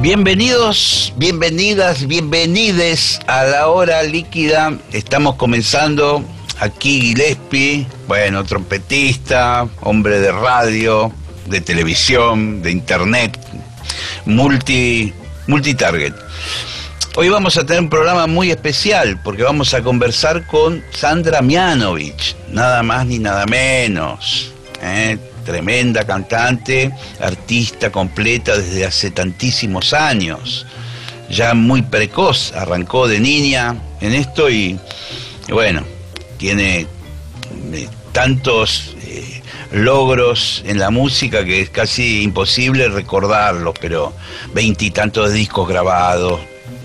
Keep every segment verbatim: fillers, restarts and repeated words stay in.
Bienvenidos, bienvenidas, bienvenides a La Hora Líquida. Estamos comenzando aquí Gillespi, bueno, trompetista, hombre de radio, de televisión, de internet, multi, multitarget. Hoy vamos a tener un programa muy especial porque vamos a conversar con Sandra Mihanovich, nada más ni nada menos, ¿eh? Tremenda cantante, artista completa desde hace tantísimos años. Ya muy precoz, arrancó de niña en esto y, bueno, tiene tantos eh, logros en la música que es casi imposible recordarlos, pero veintitantos discos grabados,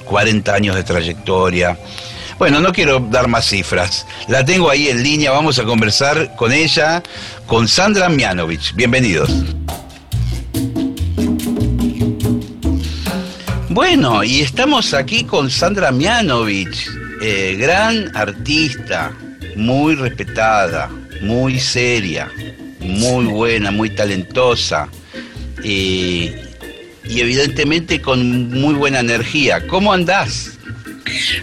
cuarenta años de trayectoria. Bueno, no quiero dar más cifras. La tengo ahí en línea, vamos a conversar con ella, con Sandra Mihanovich. Bienvenidos. Bueno, y estamos aquí con Sandra Mihanovich, eh, gran artista, muy respetada, muy seria, muy buena, muy talentosa. Eh, y evidentemente con muy buena energía. ¿Cómo andás?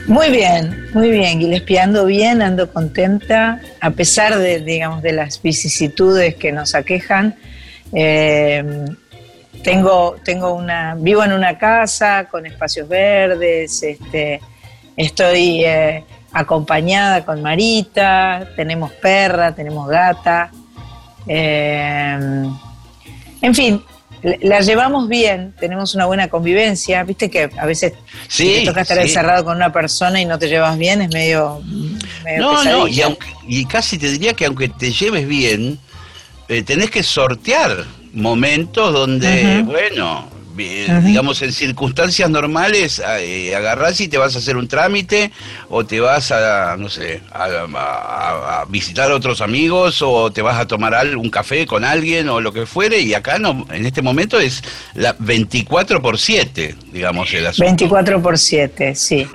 Muy bien, muy bien, Gillespi, ando bien, ando contenta, a pesar de, digamos, de las vicisitudes que nos aquejan. eh, tengo, tengo una, vivo en una casa con espacios verdes, este, estoy eh, acompañada con Marita, tenemos perra, tenemos gata, eh, en fin. La llevamos bien, tenemos una buena convivencia. Viste que a veces sí, si te toca estar sí. encerrado con una persona y no te llevas bien, es medio, medio No, pesadilla. no, y, aunque, y casi te diría que aunque te lleves bien, eh, tenés que sortear momentos donde, uh-huh. bueno, eh, uh-huh. digamos en circunstancias normales, eh, agarrás y te vas a hacer un trámite o te vas a, no sé, a, a, a visitar a otros amigos o te vas a tomar un café con alguien o lo que fuere, y acá no, en este momento es la veinticuatro por siete, digamos, el asunto. veinticuatro por siete, sí.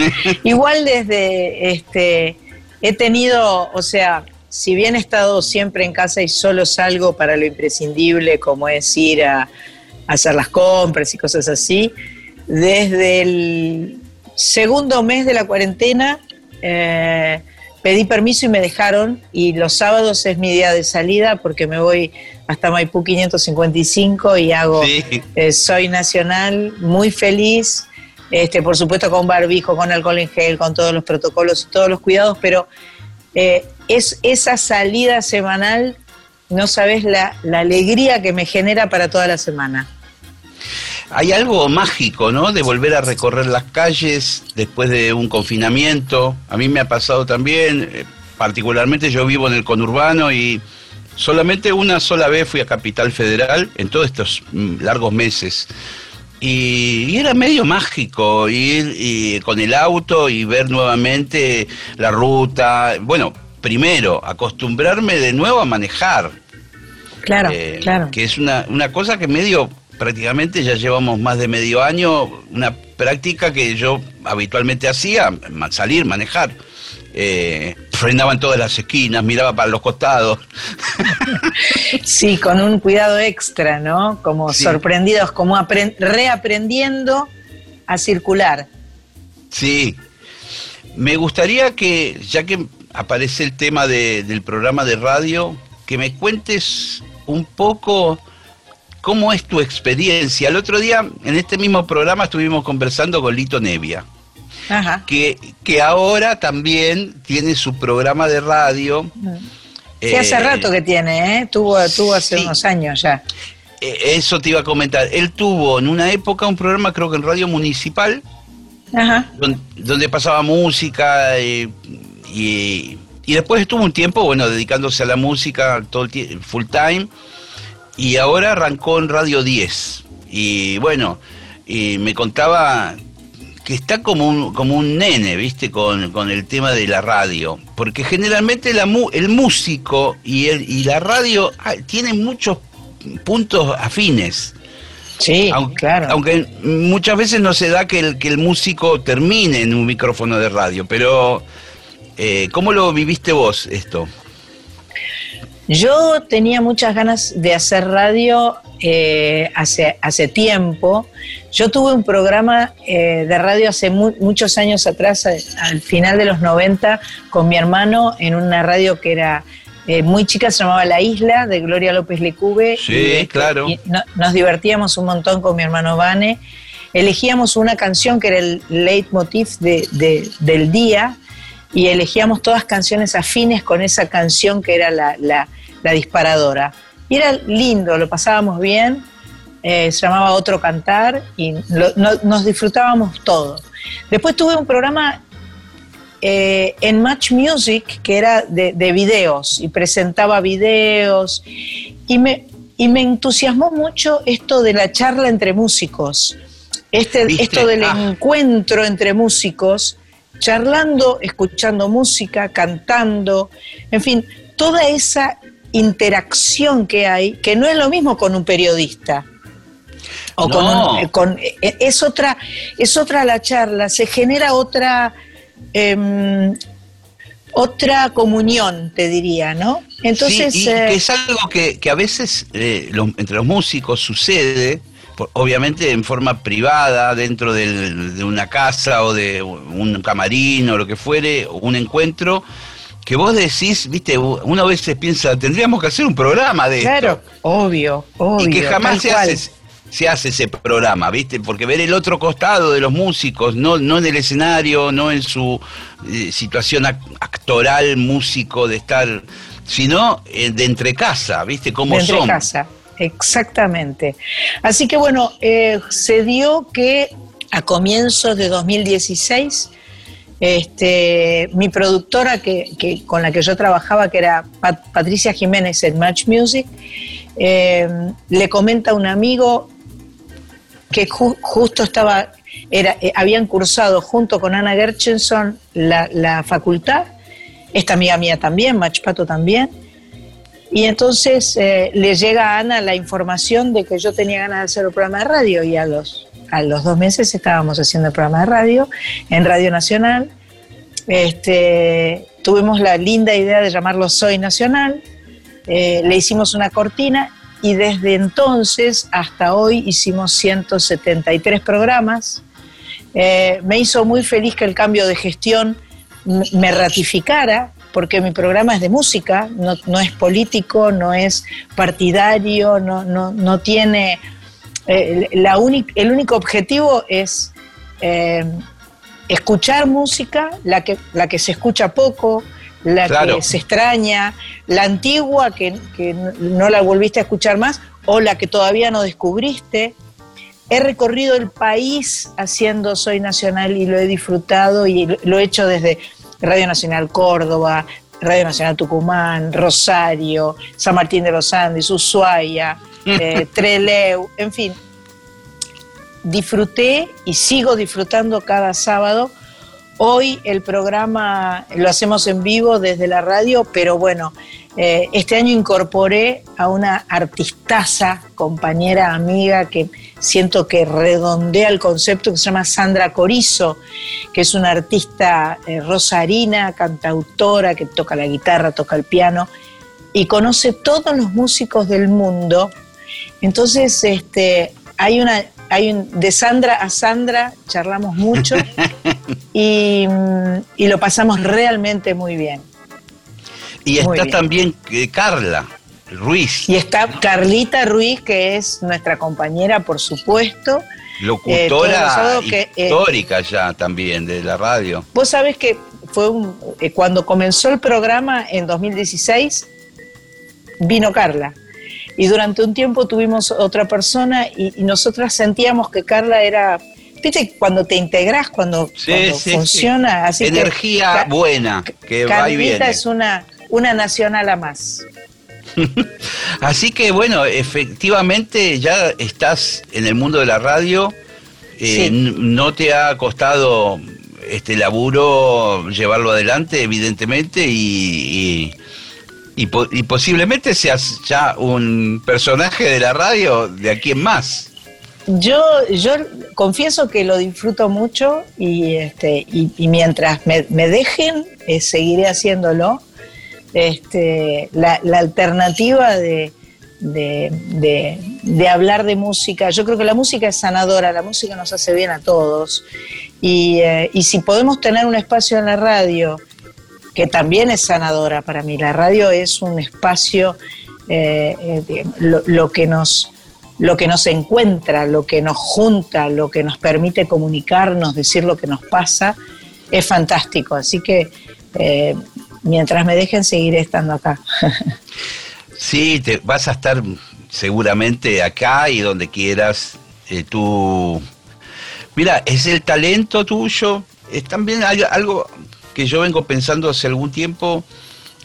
Igual desde, este, he tenido, o sea, si bien he estado siempre en casa y solo salgo para lo imprescindible, como es ir a hacer las compras y cosas así, desde el segundo mes de la cuarentena eh, pedí permiso y me dejaron, y los sábados es mi día de salida porque me voy hasta Maipú quinientos cincuenta y cinco y hago sí. eh, Soy Nacional, muy feliz, este, por supuesto con barbijo, con alcohol en gel, con todos los protocolos y todos los cuidados, pero eh, es esa salida semanal, no sabés la, la alegría que me genera para toda la semana. Hay algo mágico, ¿no? De volver a recorrer las calles después de un confinamiento. A mí me ha pasado también, eh, particularmente yo vivo en el conurbano y solamente una sola vez fui a Capital Federal en todos estos mm, largos meses. Y, y era medio mágico ir y, con el auto y ver nuevamente la ruta. Bueno, primero, acostumbrarme de nuevo a manejar. Claro, eh, claro. Que es una, una cosa que medio... Prácticamente ya llevamos más de medio año, una práctica que yo habitualmente hacía, salir, manejar. Eh, frenaba en todas las esquinas, miraba para los costados. Sí, con un cuidado extra, ¿no? Como sí. sorprendidos, como aprend- reaprendiendo a circular. Sí. Me gustaría que, ya que aparece el tema de, del programa de radio, que me cuentes un poco... ¿Cómo es tu experiencia? El otro día, en este mismo programa, estuvimos conversando con Lito Nevia, Ajá. Que, que ahora también tiene su programa de radio. Sí, eh, hace rato que tiene, ¿eh? Tuvo, tuvo hace sí. unos años ya. Eso te iba a comentar. Él tuvo en una época un programa, creo que en Radio Municipal, Ajá. Donde, donde pasaba música y, y, Y después estuvo un tiempo, bueno, dedicándose a la música todo el tiempo, full time, y ahora arrancó en Radio diez. Y bueno, y me contaba que está como un, como un nene, ¿viste? Con, con el tema de la radio. Porque generalmente la mu el músico y, el, y la radio ah, tienen muchos puntos afines. Sí, aunque, claro. Aunque muchas veces no se da que el, que el músico termine en un micrófono de radio, pero... Eh, ¿cómo lo viviste vos esto? Yo tenía muchas ganas de hacer radio eh, hace, hace tiempo. Yo tuve un programa eh, de radio hace mu muchos años atrás, al, al final de los noventa, con mi hermano en una radio que era eh, muy chica, se llamaba La Isla, de Gloria López Lecube. Sí, y, claro. Y no, nos divertíamos un montón con mi hermano Vane. Elegíamos una canción que era el leitmotiv de, de, del día, y elegíamos todas canciones afines con esa canción que era la, la, la disparadora. Y era lindo, lo pasábamos bien, eh, se llamaba Otro Cantar, y lo, no, nos disfrutábamos todo. Después tuve un programa eh, en Match Music que era de, de videos, y presentaba videos, y me, y me entusiasmó mucho esto de la charla entre músicos, este, esto del ah. encuentro entre músicos, charlando, escuchando música, cantando, en fin, toda esa interacción que hay, que no es lo mismo con un periodista o no. con, un, con es otra es otra la charla, se genera otra eh, otra comunión, te diría, ¿no? Entonces sí, y eh, que es algo que, que a veces eh, lo, entre los músicos sucede. Obviamente en forma privada, dentro del, de una casa o de un camarín o lo que fuere, un encuentro, que vos decís, viste, una vez se piensa, tendríamos que hacer un programa de claro, esto. Claro, obvio, obvio. Y que jamás se hace, se hace ese programa, viste, porque ver el otro costado de los músicos, no, no en el escenario, no en su eh, situación actoral, músico, de estar, sino eh, de entre casa, viste, cómo son. De entre casa. Exactamente. Así que bueno, eh, se dio que a comienzos de dos mil dieciséis, este, mi productora que, que, con la que yo trabajaba, que era Pat Patricia Jiménez en Match Music, eh, le comenta a un amigo que ju justo estaba, era, eh, habían cursado junto con Ana Gershenson la, la facultad, esta amiga mía también, Match Pato también. Y entonces eh, le llega a Ana la información de que yo tenía ganas de hacer un programa de radio, y a los, a los dos meses estábamos haciendo el programa de radio en Radio Nacional. Este, tuvimos la linda idea de llamarlo Soy Nacional, eh, le hicimos una cortina y desde entonces hasta hoy hicimos ciento setenta y tres programas. Eh, me hizo muy feliz que el cambio de gestión me ratificara, porque mi programa es de música, no, no es político, no es partidario, no, no, no tiene... Eh, la única, el único objetivo es eh, escuchar música, la que, la que se escucha poco, la claro. que se extraña, la antigua que, que no la volviste a escuchar más, o la que todavía no descubriste. He recorrido el país haciendo Soy Nacional y lo he disfrutado y lo he hecho desde... Radio Nacional Córdoba, Radio Nacional Tucumán, Rosario, San Martín de los Andes, Ushuaia, eh, Trelew, en fin. Disfruté y sigo disfrutando cada sábado. Hoy el programa lo hacemos en vivo desde la radio, pero bueno, eh, este año incorporé a una artistaza, compañera, amiga, que siento que redondea el concepto, que se llama Sandra Corizzo, que es una artista eh, rosarina, cantautora, que toca la guitarra, toca el piano, y conoce todos los músicos del mundo. Entonces, este, hay una... Hay un, de Sandra a Sandra charlamos mucho y, y lo pasamos realmente muy bien. Y muy está bien. También eh, Carla Ruiz. Y está Carlita Ruiz, que es nuestra compañera, por supuesto. Locutora eh, que, histórica eh, ya también de la radio. Vos sabés que fue un, eh, cuando comenzó el programa en dos mil dieciséis, vino Carla. Y durante un tiempo tuvimos otra persona y, y nosotras sentíamos que Carla era Viste, cuando te integrás, cuando, sí, cuando sí, funciona. Sí. Así energía que, buena, que Carlita va y viene. Es una, una nacional a más. Así que, bueno, efectivamente ya estás en el mundo de la radio. Eh, sí. No te ha costado este laburo llevarlo adelante, evidentemente, y... y Y, po- y posiblemente seas ya un personaje de la radio de aquí en más. Yo, yo confieso que lo disfruto mucho y, este, y, y mientras me, me dejen, eh, seguiré haciéndolo. Este, la, la alternativa de, de, de, de hablar de música, yo creo que la música es sanadora, la música nos hace bien a todos. Y, eh, y si podemos tener un espacio en la radio... que también es sanadora para mí. La radio es un espacio, eh, eh, lo, lo, que nos, lo que nos encuentra, lo que nos junta, lo que nos permite comunicarnos, decir lo que nos pasa, es fantástico. Así que eh, mientras me dejen, seguiré estando acá. Sí, te, vas a estar seguramente acá y donde quieras. Eh, tú... Mira, es el talento tuyo, es también algo... que yo vengo pensando hace algún tiempo,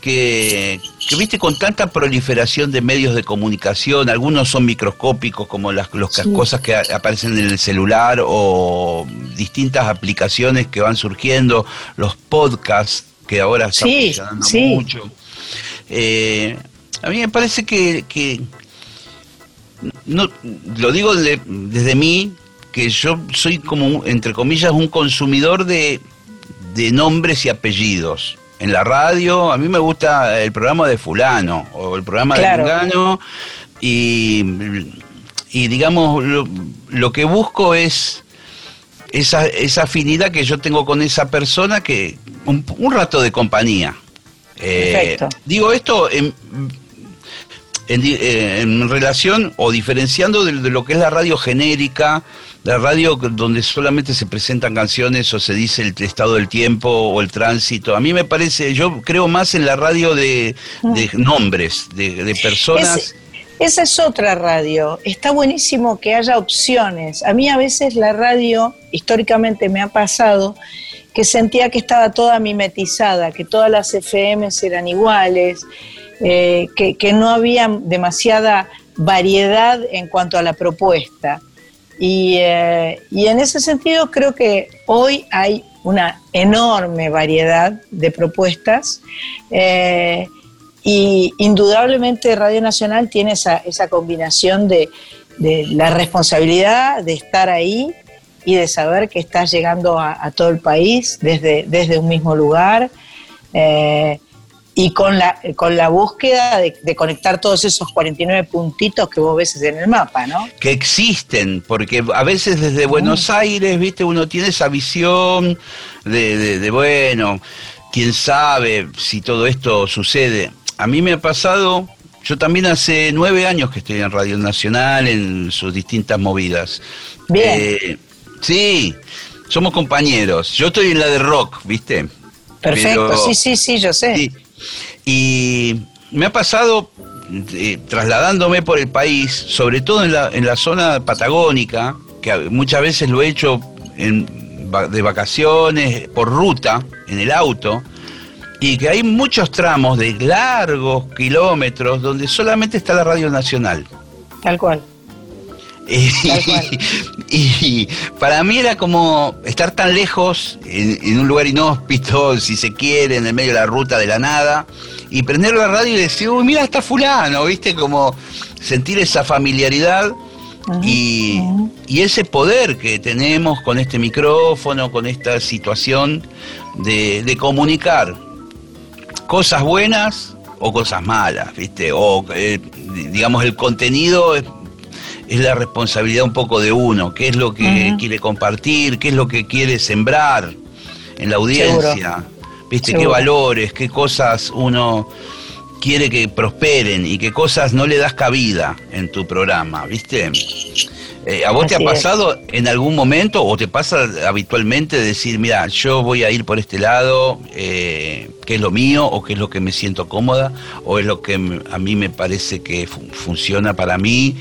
que, que viste, con tanta proliferación de medios de comunicación, algunos son microscópicos, como las los, sí. cosas que aparecen en el celular, o distintas aplicaciones que van surgiendo, los podcasts, que ahora están sí, funcionando sí. mucho. Eh, a mí me parece que, que no, lo digo de, desde mí, que yo soy como, entre comillas, un consumidor de... de nombres y apellidos. En la radio, a mí me gusta el programa de fulano o el programa claro. de mengano y, y digamos, lo, lo que busco es esa, esa afinidad que yo tengo con esa persona, que un, un rato de compañía. Eh, digo esto en, en, en relación o diferenciando de, de lo que es la radio genérica, la radio donde solamente se presentan canciones o se dice el estado del tiempo o el tránsito. A mí me parece, yo creo más en la radio de, de nombres, de, de personas. Es, esa es otra radio. Está buenísimo que haya opciones. A mí a veces la radio, históricamente me ha pasado, que sentía que estaba toda mimetizada, que todas las F Ms eran iguales, eh, que, que no había demasiada variedad en cuanto a la propuesta. Y, eh, y en ese sentido creo que hoy hay una enorme variedad de propuestas eh, y indudablemente Radio Nacional tiene esa, esa combinación de, de la responsabilidad de estar ahí y de saber que estás llegando a, a todo el país desde, desde un mismo lugar eh, y con la, con la búsqueda de, de conectar todos esos cuarenta y nueve puntitos que vos ves en el mapa, ¿no? Que existen, porque a veces desde Buenos uh. Aires, viste, uno tiene esa visión de, de, de, bueno, quién sabe si todo esto sucede. A mí me ha pasado, yo también hace nueve años que estoy en Radio Nacional, en sus distintas movidas. Bien. Eh, sí, somos compañeros. Yo estoy en la de rock, ¿viste? Perfecto, pero, sí, sí, sí, yo sé. Sí. Y me ha pasado eh, trasladándome por el país, sobre todo en la, en la zona patagónica, que muchas veces lo he hecho en, de vacaciones, por ruta, en el auto, y que hay muchos tramos de largos kilómetros donde solamente está la Radio Nacional. Tal cual. Y, Tal cual. Y para mí era como estar tan lejos, en, en un lugar inhóspito, si se quiere, en el medio de la ruta de la nada, y prender la radio y decir, uy, mira, está fulano, ¿viste? Como sentir esa familiaridad uh-huh. y, y ese poder que tenemos con este micrófono, con esta situación de, de comunicar cosas buenas o cosas malas, ¿viste? O, eh, digamos, el contenido... es la responsabilidad un poco de uno, qué es lo que uh-huh. quiere compartir, qué es lo que quiere sembrar en la audiencia, Seguro. viste Seguro. qué valores, qué cosas uno quiere que prosperen y qué cosas no le das cabida en tu programa, viste. Eh, ¿A vos Así te ha pasado es. en algún momento o te pasa habitualmente decir, mira, yo voy a ir por este lado, eh, qué es lo mío o qué es lo que me siento cómoda o es lo que a mí me parece que fun- funciona para mí?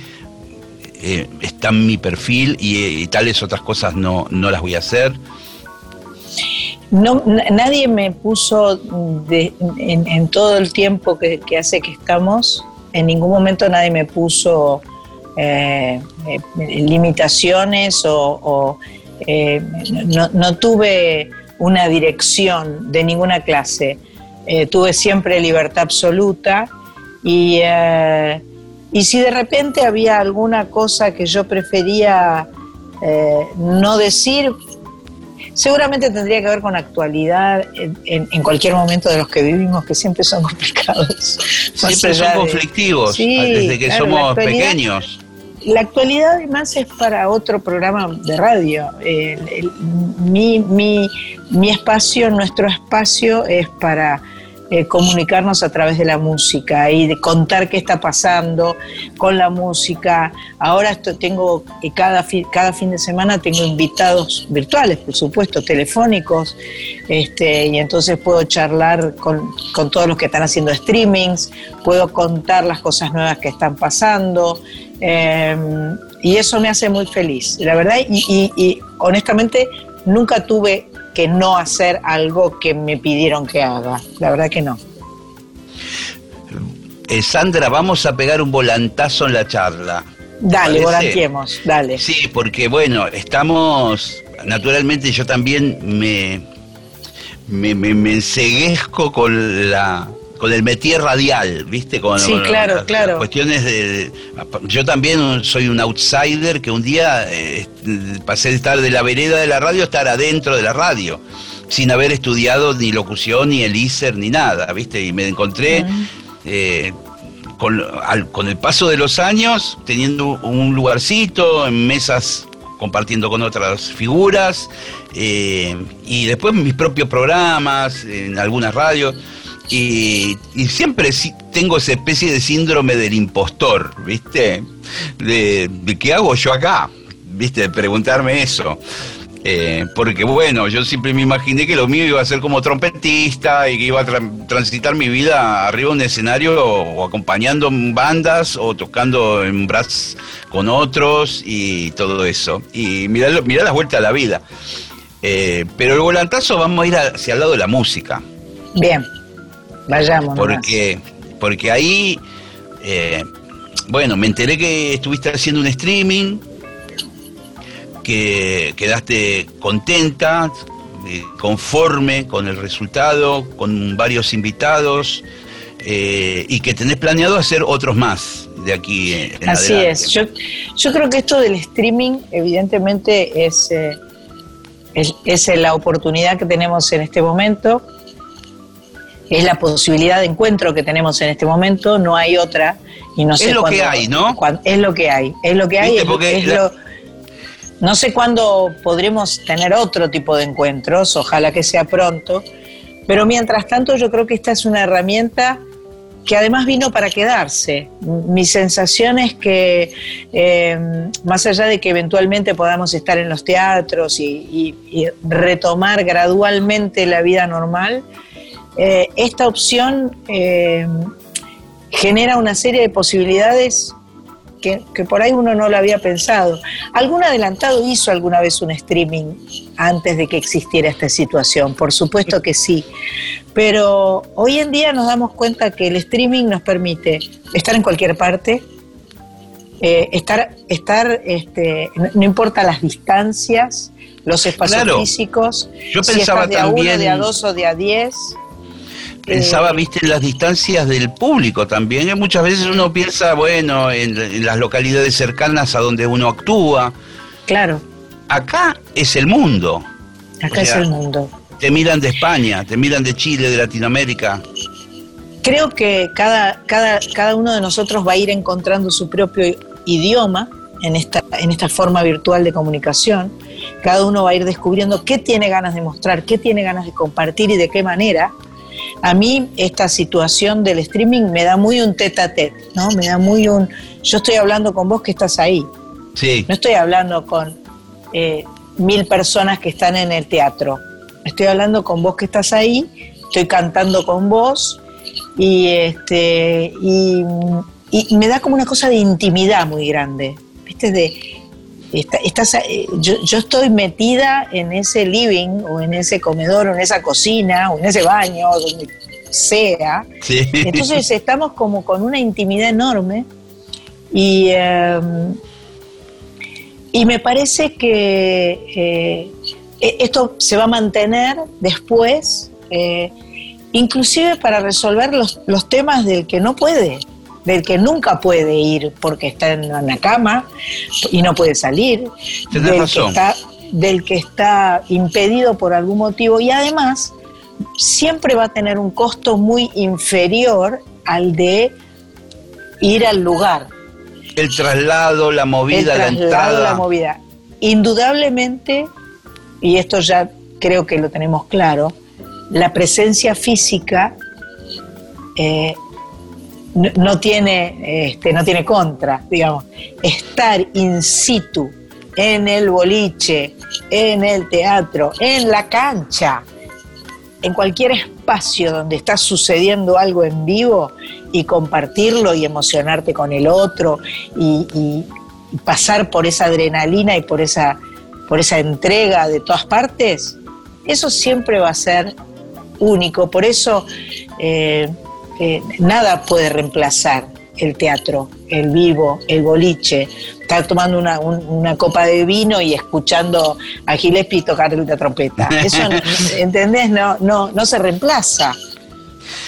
eh, está en mi perfil y, y tales otras cosas no, no las voy a hacer. No, nadie me puso de, en, en todo el tiempo que, que hace que estamos, en ningún momento nadie me puso eh, eh, limitaciones o, o eh, no, no tuve una dirección de ninguna clase. Eh, tuve siempre libertad absoluta y, eh, y si de repente había alguna cosa que yo prefería eh, no decir, seguramente tendría que ver con actualidad en, en, en cualquier momento de los que vivimos, que siempre son complicados. Siempre son conflictivos, de, sí, desde que claro, somos la pequeños. La actualidad además es para otro programa de radio. El, el, mi, mi, mi espacio, nuestro espacio es para eh, comunicarnos a través de la música y de contar qué está pasando con la música. Ahora esto tengo, cada, fi, cada fin de semana tengo invitados virtuales, por supuesto, telefónicos, este, y entonces puedo charlar con, con todos los que están haciendo streamings, puedo contar las cosas nuevas que están pasando. Eh, y eso me hace muy feliz, la verdad, y, y, y honestamente nunca tuve que no hacer algo que me pidieron que haga, la verdad que no. eh, Sandra, vamos a pegar un volantazo en la charla. Dale, volanteemos, dale. Sí, porque bueno, estamos, naturalmente yo también me me, me, me enseguezco con la... con el métier radial, ¿viste? Con, sí, con, claro, las, claro. Las cuestiones de... Yo también soy un outsider que un día eh, pasé de estar de la vereda de la radio a estar adentro de la radio, sin haber estudiado ni locución, ni el I S E R, ni nada, ¿viste? Y me encontré uh-huh. eh, con, al, con el paso de los años, teniendo un lugarcito en mesas, compartiendo con otras figuras, eh, y después mis propios programas, en algunas radios. Y, y siempre tengo esa especie de síndrome del impostor, ¿viste? De, de ¿qué hago yo acá? ¿Viste? De preguntarme eso. Eh, porque bueno, yo siempre me imaginé que lo mío iba a ser como trompetista y que iba a tra- transitar mi vida arriba de un escenario o, o acompañando bandas o tocando en brass con otros y todo eso. Y mirá, mirá las vueltas a la vida. Eh, pero el volantazo vamos a ir hacia el lado de la música. Bien. Vayamos. Porque, porque ahí, eh, bueno, me enteré que estuviste haciendo un streaming, que quedaste contenta, eh, conforme con el resultado, con varios invitados, eh, y que tenés planeado hacer otros más de aquí en Así adelante. Es. Yo, yo creo que esto del streaming, evidentemente, es, eh, es, es la oportunidad que tenemos en este momento. Es la posibilidad de encuentro que tenemos en este momento, no hay otra. Y no sé es lo cuándo, que hay, ¿no? Cuándo, es lo que hay, es lo que hay. Es, es la... lo, no sé cuándo podremos tener otro tipo de encuentros, ojalá que sea pronto, pero mientras tanto yo creo que esta es una herramienta que además vino para quedarse. Mi sensación es que, eh, más allá de que eventualmente podamos estar en los teatros y, y, y retomar gradualmente la vida normal, Eh, esta opción eh, genera una serie de posibilidades que, que por ahí uno no lo había pensado. Algún adelantado hizo alguna vez un streaming antes de que existiera esta situación, por supuesto que sí, pero hoy en día nos damos cuenta que el streaming nos permite estar en cualquier parte, eh, estar, estar este, no, no importa las distancias, los espacios claro. físicos, yo si pensaba estás de también... a uno, de a dos o de a diez... Pensaba, viste, en las distancias del público también. Muchas veces uno piensa, bueno, en, en las localidades cercanas a donde uno actúa. Claro. Acá es el mundo. Acá o sea, es el mundo. Te miran de España, te miran de Chile, de Latinoamérica. Creo que cada, cada, cada uno de nosotros va a ir encontrando su propio idioma en esta, en esta forma virtual de comunicación. Cada uno va a ir descubriendo qué tiene ganas de mostrar, qué tiene ganas de compartir y de qué manera. A mí esta situación del streaming me da muy un tete a tete, ¿no? Me da muy un... Yo estoy hablando con vos que estás ahí. Sí. No estoy hablando con eh, mil personas que están en el teatro. Estoy hablando con vos que estás ahí, estoy cantando con vos y, este, y, y me da como una cosa de intimidad muy grande. viste, de... Está, estás, yo, yo estoy metida en ese living o en ese comedor o en esa cocina o en ese baño o donde sea, sí. Entonces estamos como con una intimidad enorme y, eh, y me parece que eh, esto se va a mantener después, eh, inclusive para resolver los, los temas del que no puede, del que nunca puede ir porque está en una cama y no puede salir, tenés del, razón. Que está, del que está impedido por algún motivo, y además siempre va a tener un costo muy inferior al de ir al lugar. El traslado, la movida, el traslado, la entrada. La movida. Indudablemente, y esto ya creo que lo tenemos claro, la presencia física eh, No, no tiene este, no tiene contra, digamos. Estar in situ, en el boliche, en el teatro, en la cancha, en cualquier espacio donde está sucediendo algo en vivo y compartirlo y emocionarte con el otro y, y, y pasar por esa adrenalina y por esa, por esa entrega de todas partes, eso siempre va a ser único. Por eso... Eh, Eh, nada puede reemplazar el teatro, el vivo, el boliche, estar tomando una, un, una copa de vino y escuchando a Gillespi tocar la trompeta. Eso, no, ¿entendés? No, no, no se reemplaza.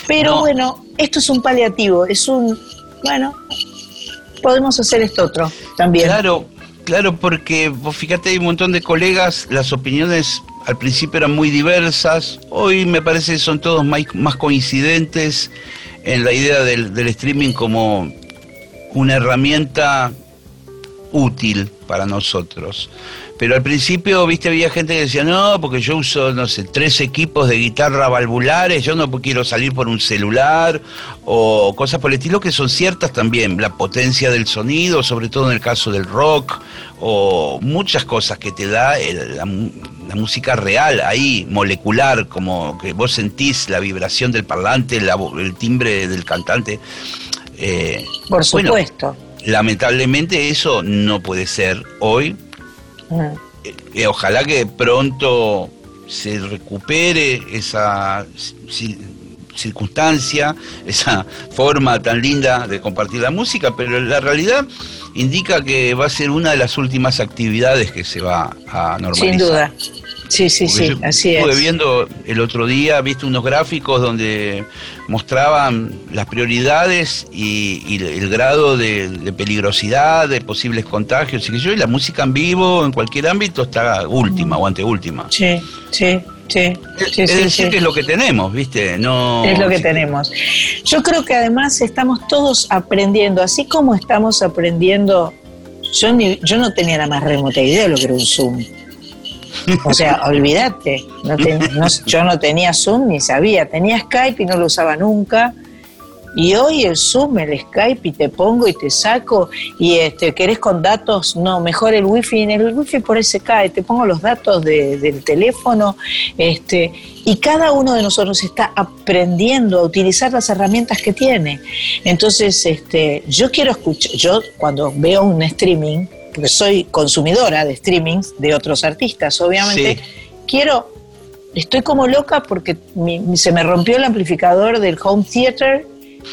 Pero no. Bueno, esto es un paliativo, es un... Bueno, podemos hacer esto otro también. Claro, claro, porque vos fíjate, hay un montón de colegas, las opiniones... Al principio eran muy diversas, hoy me parece que son todos más, más coincidentes en la idea del, del streaming como una herramienta útil para nosotros. Pero al principio, viste, había gente que decía, no, porque yo uso, no sé, tres equipos de guitarra valvulares, yo no quiero salir por un celular, o cosas por el estilo que son ciertas también, la potencia del sonido, sobre todo en el caso del rock, o muchas cosas que te da el, la, la música real, ahí, molecular, como que vos sentís la vibración del parlante, la, el timbre del cantante. Eh, por supuesto. Bueno, lamentablemente eso no puede ser hoy. Ojalá que pronto se recupere esa circunstancia, esa forma tan linda de compartir la música, pero la realidad indica que va a ser una de las últimas actividades que se va a normalizar. Sin duda. Sí, sí, porque sí, así es. Estuve viendo el otro día, viste unos gráficos donde mostraban las prioridades y, y el grado de, de peligrosidad, de posibles contagios, y que yo, y la música en vivo en cualquier ámbito está última o anteúltima. Sí, sí, sí. sí es sí, decir, sí. que es lo que tenemos, viste, no. Es lo que sí. tenemos. Yo creo que además estamos todos aprendiendo, así como estamos aprendiendo. Yo ni, yo no tenía la más remota idea de lo que era un Zoom. O sea, olvídate, no te, no, yo no tenía Zoom ni sabía, tenía Skype y no lo usaba nunca. Y hoy el Zoom, el Skype, y te pongo y te saco, y este, ¿querés con datos? No, mejor el wifi, en el wifi por ese cae, te pongo los datos de, del teléfono, este, y cada uno de nosotros está aprendiendo a utilizar las herramientas que tiene. Entonces, este, yo quiero escuchar, yo cuando veo un streaming, porque soy consumidora de streamings de otros artistas, obviamente, sí. quiero, estoy como loca porque mi, se me rompió el amplificador del home theater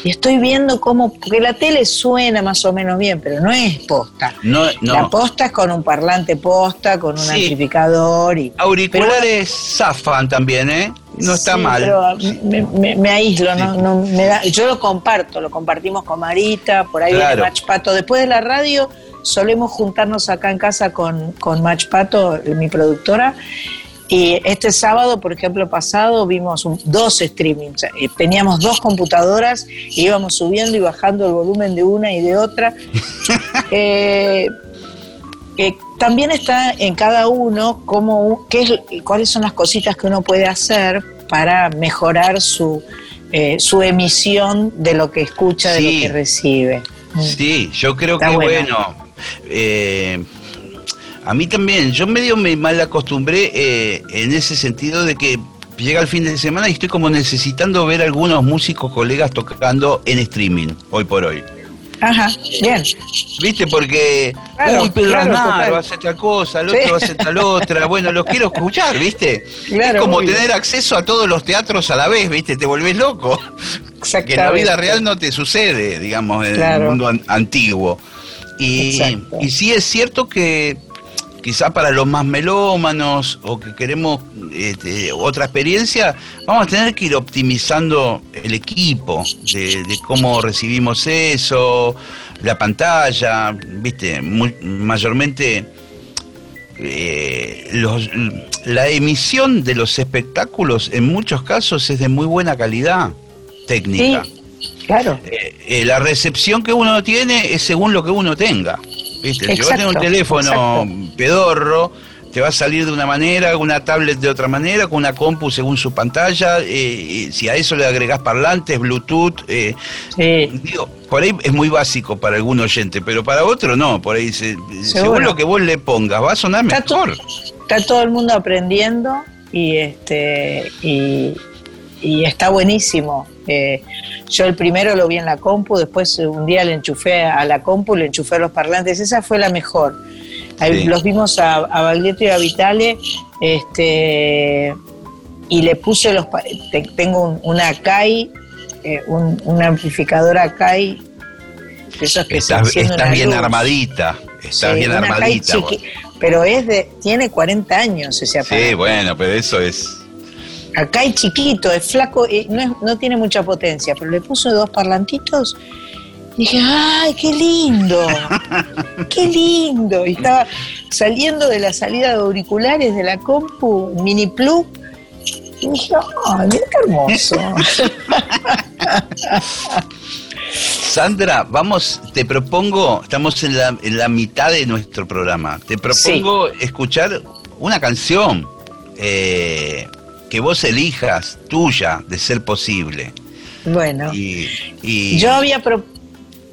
y estoy viendo cómo, porque la tele suena más o menos bien, pero no es posta. No, no. La posta es con un parlante posta, con un sí. amplificador. Y auriculares pero, zafan también, ¿eh? No está sí, mal. Pero me, me, me aíslo, sí. no, no, me da, yo lo comparto, lo compartimos con Marita, por ahí claro. viene Match Pato. Después de la radio... Solemos juntarnos acá en casa con, con Match Pato, mi productora, y este sábado, por ejemplo, pasado, vimos un, dos streamings. Teníamos dos computadoras y íbamos subiendo y bajando el volumen de una y de otra. eh, eh, también está en cada uno cómo, qué es, cuáles son las cositas que uno puede hacer para mejorar su, eh, su emisión de lo que escucha, sí. de lo que recibe. Sí, yo creo está que buena. bueno... Eh, a mí también, yo medio me mal acostumbré eh, en ese sentido de que llega el fin de semana y estoy como necesitando ver algunos músicos colegas tocando en streaming, hoy por hoy. Ajá, bien. ¿Viste? Porque claro, uy, Pedro claro, Aznar va a hacer esta cosa, el otro sí. va a hacer tal otra. Bueno, los quiero escuchar, ¿viste? Claro, es como tener bien. acceso a todos los teatros a la vez, ¿viste? Te volvés loco. Que en la vida real no te sucede, digamos, en claro. el mundo an- antiguo. Y, y sí es cierto que quizá para los más melómanos o que queremos este, otra experiencia, vamos a tener que ir optimizando el equipo de, de cómo recibimos eso, la pantalla, viste, muy, mayormente eh, los, la emisión de los espectáculos en muchos casos es de muy buena calidad técnica. Sí. Claro. Eh, eh, la recepción que uno tiene es según lo que uno tenga. ¿Viste? Exacto, si vos tenés un teléfono exacto. pedorro, te va a salir de una manera, una tablet de otra manera, con una compu según su pantalla. Eh, y si a eso le agregás parlantes, Bluetooth. Eh, sí. Digo, por ahí es muy básico para algún oyente, pero para otro no. Por ahí se, según lo que vos le pongas, va a sonar está mejor. To- está todo el mundo aprendiendo y este y, y está buenísimo. Eh, yo el primero lo vi en la compu, después un día le enchufé a la compu, le enchufé a los parlantes, esa fue la mejor. Sí. Los vimos a, a Baglietto y a Vitale, este, y le puse los... Tengo un, una Akai, eh, un, una amplificadora Akai, esos que están haciendo una luz. Está bien armadita, está bien armadita. Chiqui, pero es de, tiene cuarenta años ese aparato. Sí, bueno, pero eso es... Acá es chiquito, es flaco, no, es, no tiene mucha potencia, pero le puse dos parlantitos y dije, ¡ay, qué lindo! ¡Qué lindo! Y estaba saliendo de la salida de auriculares de la compu, mini plug, y dije, ¡ah, oh, mira qué hermoso! Sandra, vamos, te propongo, estamos en la, en la mitad de nuestro programa, te propongo sí. escuchar una canción, eh... que vos elijas, tuya, de ser posible. Bueno, y, y... yo había, pro,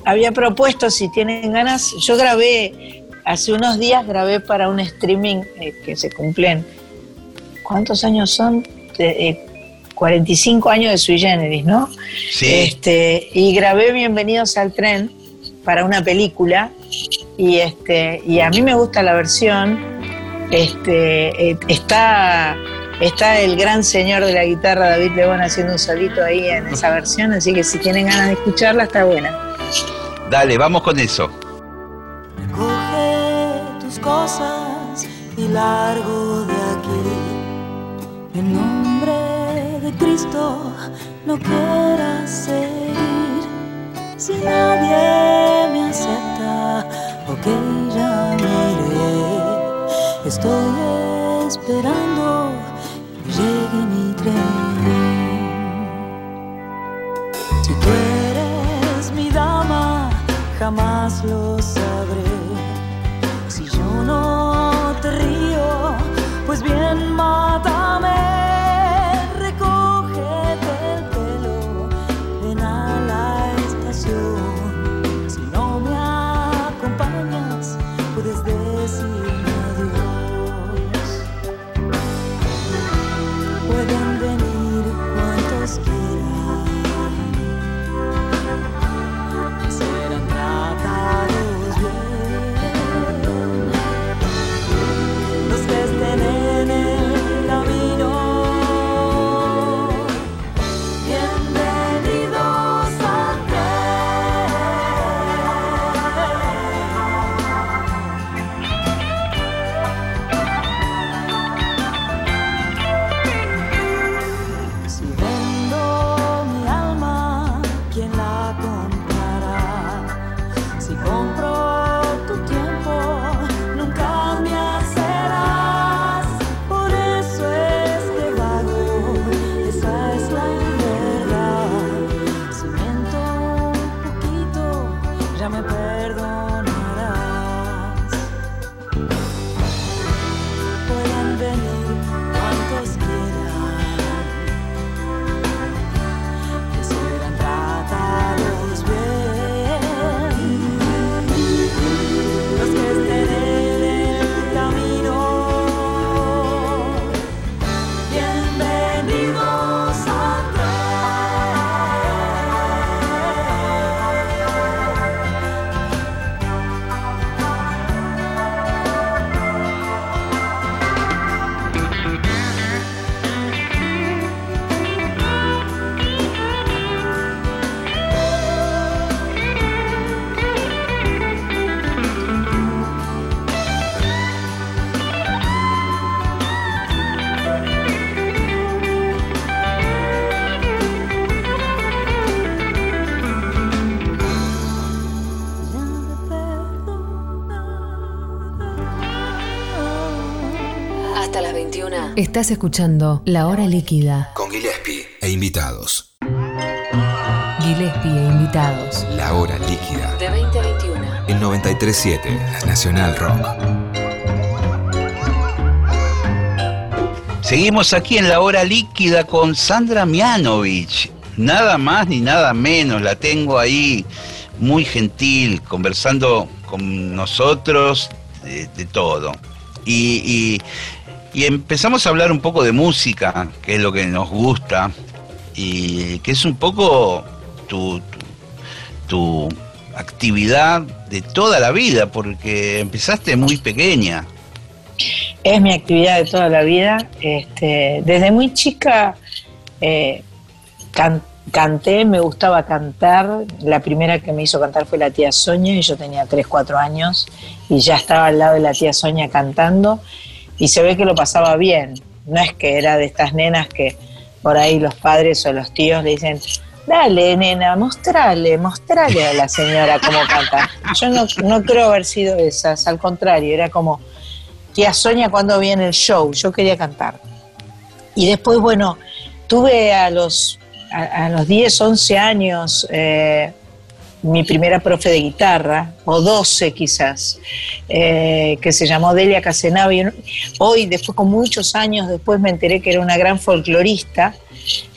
había propuesto, si tienen ganas, yo grabé, hace unos días grabé para un streaming eh, que se cumplen, ¿cuántos años son? Eh, cuarenta y cinco años de Sui Generis, ¿no? Sí. Este, y grabé Bienvenidos al Tren para una película, y, este, y a mí me gusta la versión, este, eh, está... Está el gran señor de la guitarra, David Lebón, haciendo un solito ahí en esa versión, así que si tienen ganas de escucharla, está buena. Dale, vamos con eso. Recoge tus cosas y largo de aquí. En nombre de Cristo no quieras seguir. Si nadie me acepta, ok, ya me iré. Estoy esperando llegue mi tren. Si tú eres mi dama, jamás lo sabré. Si yo no te río, pues bien, mátame. Recógete el pelo, ven a la estación. Si no me acompañas, puedes decir adiós. Pueden venir. veintiuna. Estás escuchando La Hora Líquida con Gillespi e invitados. Gillespi e invitados. La Hora Líquida de veinte a veintiuno en noventa y tres punto siete Nacional Rock. Seguimos aquí en La Hora Líquida con Sandra Mihanovich. Nada más ni nada menos, la tengo ahí muy gentil conversando con nosotros de, de todo. Y, y, y empezamos a hablar un poco de música, que es lo que nos gusta, y que es un poco tu, tu, tu actividad de toda la vida, porque empezaste muy pequeña. Es mi actividad de toda la vida. Este, desde muy chica eh, can, canté, me gustaba cantar. La primera que me hizo cantar fue la tía Sonia, y yo tenía tres, cuatro años, y ya estaba al lado de la tía Sonia cantando, y se ve que lo pasaba bien. No es que era de estas nenas que por ahí los padres o los tíos le dicen, dale nena, mostrale, mostrale a la señora cómo canta. Yo no, no creo haber sido esas, al contrario, era como, tía Sonia, cuando viene el show, yo quería cantar. Y después, bueno, tuve a los, a, a los diez, once años... Eh, mi primera profe de guitarra, o doce quizás, eh, que se llamó Delia Cazenave. Hoy, después, con muchos años después, me enteré que era una gran folclorista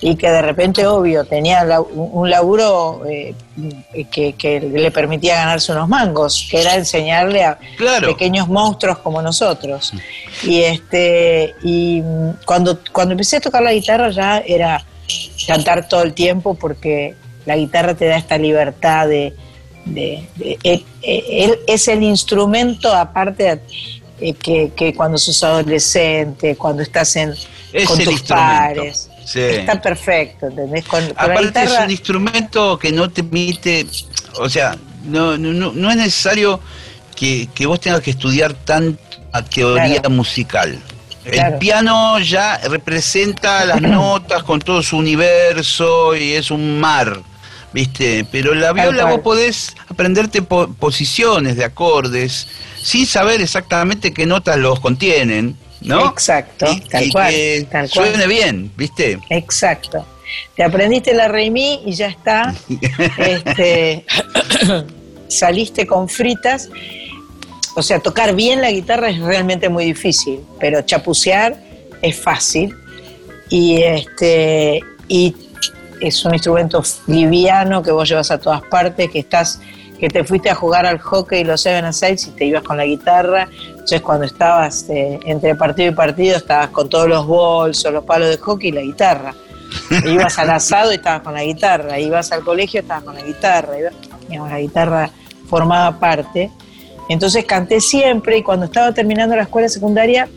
y que de repente, obvio, tenía un laburo eh, que, que le permitía ganarse unos mangos, que era enseñarle a claro. pequeños monstruos como nosotros. Y este y cuando, cuando empecé a tocar la guitarra ya era cantar todo el tiempo, porque la guitarra te da esta libertad de... de, de, de, de es el instrumento, aparte, de, que, que cuando sos adolescente, cuando estás en, es con tus pares... Sí. Está perfecto, ¿entendés? Con, con aparte la guitarra, es un instrumento que no te permite... O sea, no, no, no es necesario que, que vos tengas que estudiar tanta teoría claro. musical. El claro. piano ya representa las notas con todo su universo y es un mar, ¿viste? Pero la viola vos podés aprenderte po- posiciones de acordes sin saber exactamente qué notas los contienen, ¿no? Exacto, y, tal, y cual, que tal cual. Suene bien, ¿viste? Exacto. Te aprendiste la re mi y ya está. este, saliste con fritas. O sea, tocar bien la guitarra es realmente muy difícil, pero chapucear es fácil. Y este y es un instrumento liviano que vos llevas a todas partes, que estás que te fuiste a jugar al hockey los seven a seis y te ibas con la guitarra. Entonces, cuando estabas eh, entre partido y partido, estabas con todos los bolsos, los palos de hockey y la guitarra. E ibas al asado y estabas con la guitarra. E ibas al colegio y estabas con la guitarra. E ibas, digamos, la guitarra formaba parte. Entonces canté siempre, y cuando estaba terminando la escuela secundaria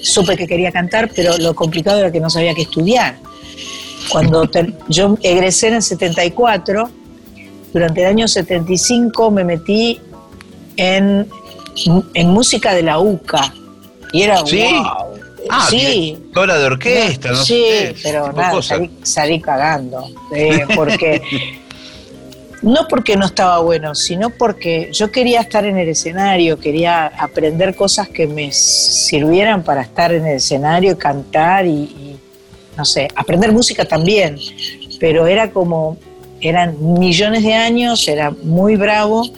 supe que quería cantar, pero lo complicado era que no sabía qué estudiar. Cuando ter- yo egresé en el setenta y cuatro, durante el año setenta y cinco me metí en, en música de la U C A. Y era ¿sí? wow. Ah, sí. Directora de orquesta, ¿no? Sí, no sé, pero nada, salí, salí cagando. Eh, porque... No porque no estaba bueno, sino porque yo quería estar en el escenario, quería aprender cosas que me sirvieran para estar en el escenario, cantar y, y no sé, aprender música también. Pero era como, eran millones de años, era muy bravo.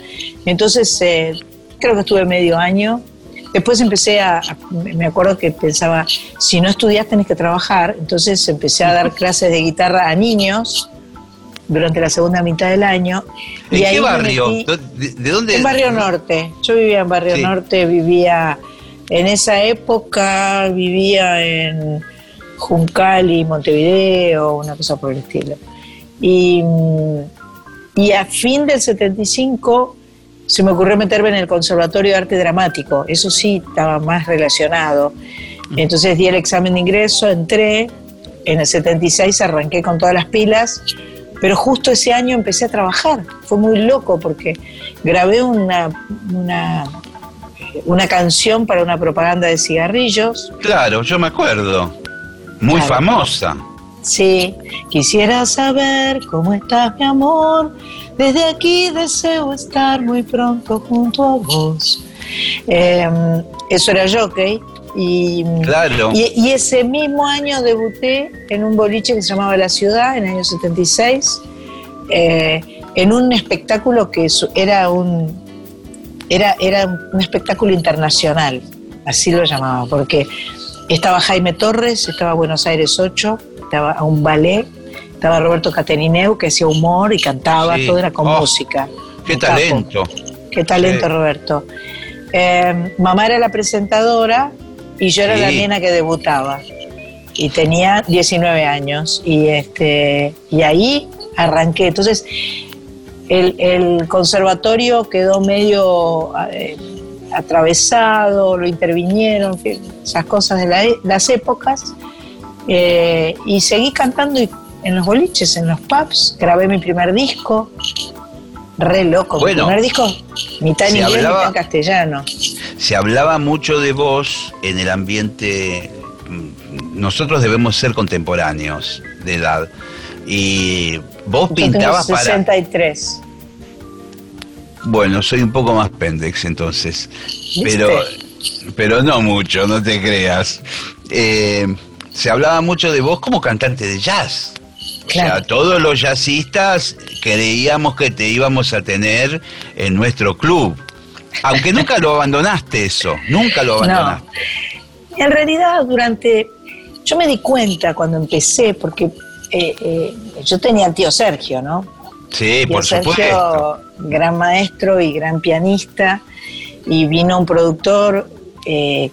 Entonces eh, creo que estuve medio año. Después empecé a, me acuerdo que pensaba, si no estudias tenés que trabajar. Entonces empecé a dar clases de guitarra a niños durante la segunda mitad del año. ¿En y qué ahí barrio? Me metí, ¿De dónde? En Barrio Norte. Yo vivía en Barrio sí. Norte, vivía... En esa época vivía en Juncal y Montevideo, una cosa por el estilo. Y, y a fin del setenta y cinco se me ocurrió meterme en el Conservatorio de Arte Dramático. Eso sí, estaba más relacionado. Entonces di el examen de ingreso, entré. En el setenta y seis arranqué con todas las pilas. Pero justo ese año empecé a trabajar. Fue muy loco porque grabé una, una, una canción para una propaganda de cigarrillos. Claro, yo me acuerdo. Muy claro. famosa. Sí. Quisiera saber cómo estás, mi amor. Desde aquí deseo estar muy pronto junto a vos. Eh, eso era jockey. Y, claro. y, y ese mismo año debuté en un boliche que se llamaba La Ciudad, en el año setenta y seis, eh, en un espectáculo que era un, era, era un espectáculo internacional, así lo llamaba, porque estaba Jaime Torres, estaba Buenos Aires ocho, estaba un ballet, estaba Roberto Catenineu, que hacía humor y cantaba, sí. todo era con oh, música. ¡Qué talento! ¡Qué talento, sí. Roberto! Eh, mamá era la presentadora y yo era sí. la nena que debutaba y tenía diecinueve años y este y ahí arranqué. Entonces el, el conservatorio quedó medio eh, atravesado, lo intervinieron, esas cosas de la, las épocas, eh, y seguí cantando en los boliches, en los pubs, grabé mi primer disco. Re loco, bueno, mi primer disco, mitad en inglés, hablaba, mitad en castellano. Se hablaba mucho de vos en el ambiente. Nosotros debemos ser contemporáneos de edad. Y vos Yo pintabas tengo sesenta y tres. Para... Bueno, soy un poco más pendex entonces. Pero, pero no mucho, no te creas. Eh, se hablaba mucho de vos como cantante de jazz. Claro. O sea, todos los jazzistas creíamos que te íbamos a tener en nuestro club. Aunque nunca lo abandonaste eso, nunca lo abandonaste. No. En realidad, durante... Yo me di cuenta cuando empecé, porque eh, eh, yo tenía al tío Sergio, ¿no? Sí, por Sergio, supuesto. Gran maestro y gran pianista, y vino un productor... Eh,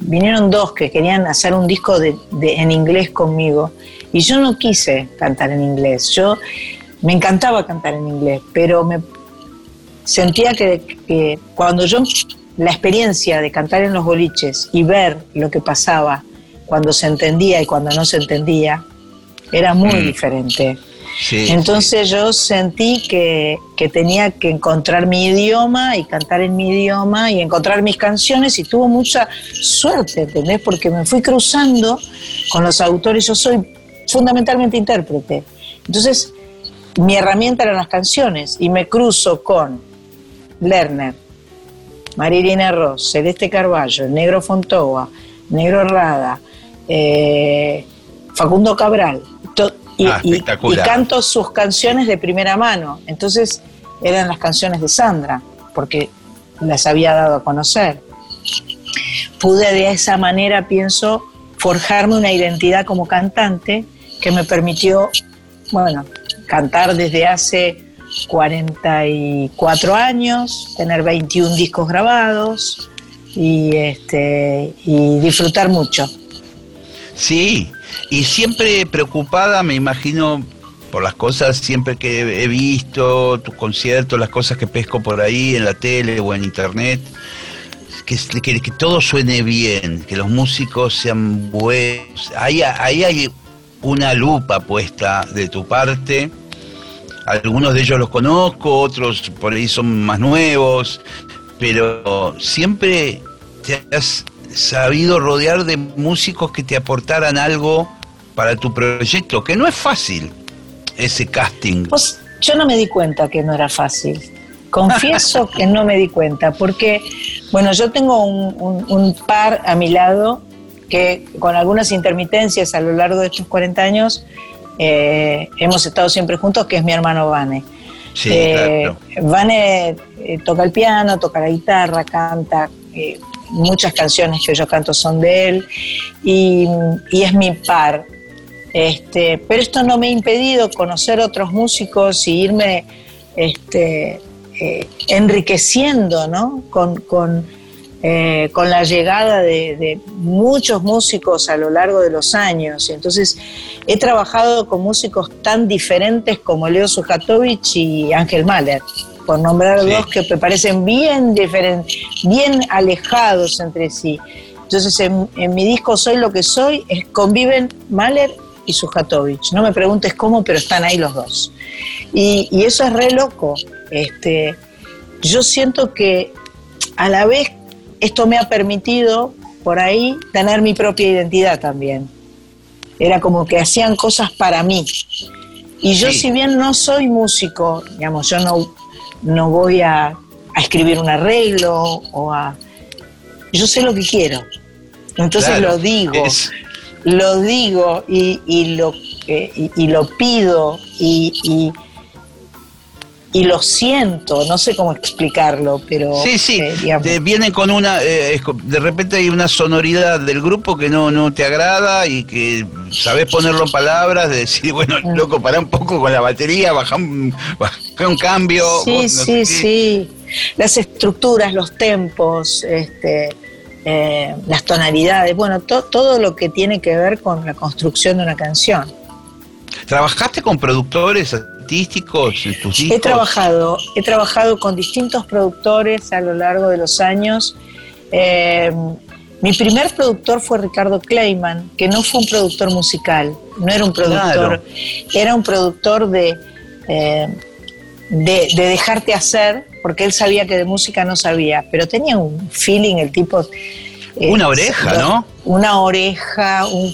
vinieron dos que querían hacer un disco de, de, en inglés conmigo y yo no quise cantar en inglés. Yo me encantaba cantar en inglés, pero me sentía que, que cuando yo la experiencia de cantar en los boliches y ver lo que pasaba cuando se entendía y cuando no se entendía era muy mm. diferente. Sí, Entonces sí. yo sentí que, que tenía que encontrar mi idioma y cantar en mi idioma y encontrar mis canciones, y tuve mucha suerte, ¿entendés? Porque me fui cruzando con los autores. Yo soy fundamentalmente intérprete, entonces mi herramienta eran las canciones, y me cruzo con Lerner, Marilina Ross, Celeste Carballo, Negro Fontoa, Negro Rada, eh, Facundo Cabral, todo. Y, ah, y, y canto sus canciones de primera mano. Entonces eran las canciones de Sandra, porque las había dado a conocer. Pude de esa manera, pienso, forjarme una identidad como cantante que me permitió, bueno, cantar desde hace cuarenta y cuatro años, tener veintiún discos grabados y, este, y disfrutar mucho. Sí, y siempre preocupada, me imagino, por las cosas siempre que he visto, tus conciertos, las cosas que pesco por ahí en la tele o en internet, que, que, que todo suene bien, que los músicos sean buenos. Ahí, ahí hay una lupa puesta de tu parte. Algunos de ellos los conozco, otros por ahí son más nuevos, pero siempre te has sabido rodear de músicos que te aportaran algo para tu proyecto, que no es fácil ese casting. Pues yo no me di cuenta que no era fácil, confieso que no me di cuenta, porque bueno, yo tengo un, un, un par a mi lado que con algunas intermitencias a lo largo de estos cuarenta años eh, hemos estado siempre juntos, que es mi hermano Vane. Sí, eh, claro. Vane eh, toca el piano, toca la guitarra, canta, eh, muchas canciones que yo canto son de él, y, y es mi par. Este, pero esto no me ha impedido conocer otros músicos y irme este, eh, enriqueciendo, ¿no? Con, con, eh, con la llegada de, de muchos músicos a lo largo de los años. Entonces he trabajado con músicos tan diferentes como Leo Sujatovich y Ángel Mahler, por nombrar sí. dos que me parecen bien diferentes, bien alejados entre sí. Entonces en, en mi disco Soy lo que soy es, conviven Mahler y Sujatovich. No me preguntes cómo, pero están ahí los dos. Y, y eso es re loco. Este, yo siento que a la vez esto me ha permitido por ahí tener mi propia identidad también. Era como que hacían cosas para mí. Y yo sí. si bien no soy músico, digamos, yo no... no voy a, a escribir un arreglo o a... Yo sé lo que quiero Entonces claro, lo digo, es... lo digo y, y, lo, eh, y, y lo pido y, y, y lo siento, no sé cómo explicarlo, pero... Sí, sí, eh, digamos, te vienen con una... Eh, de repente hay una sonoridad del grupo que no, no te agrada y que sabés ponerlo en palabras, de decir, bueno, loco, pará un poco con la batería, bajá un, bajá un cambio. Sí, vos, no sí, sí. Las estructuras, los tempos, este... Eh, las tonalidades, bueno, to, todo lo que tiene que ver con la construcción de una canción. ¿Trabajaste con productores artísticos en tus discos? He trabajado, he trabajado con distintos productores a lo largo de los años. Eh, mi primer productor fue Ricardo Kleiman, que no fue un productor musical, no era un productor, claro, era un productor de, eh, de, de dejarte hacer, porque él sabía que de música no sabía, pero tenía un feeling, el tipo... Eh, una oreja, ¿no? Una oreja, un,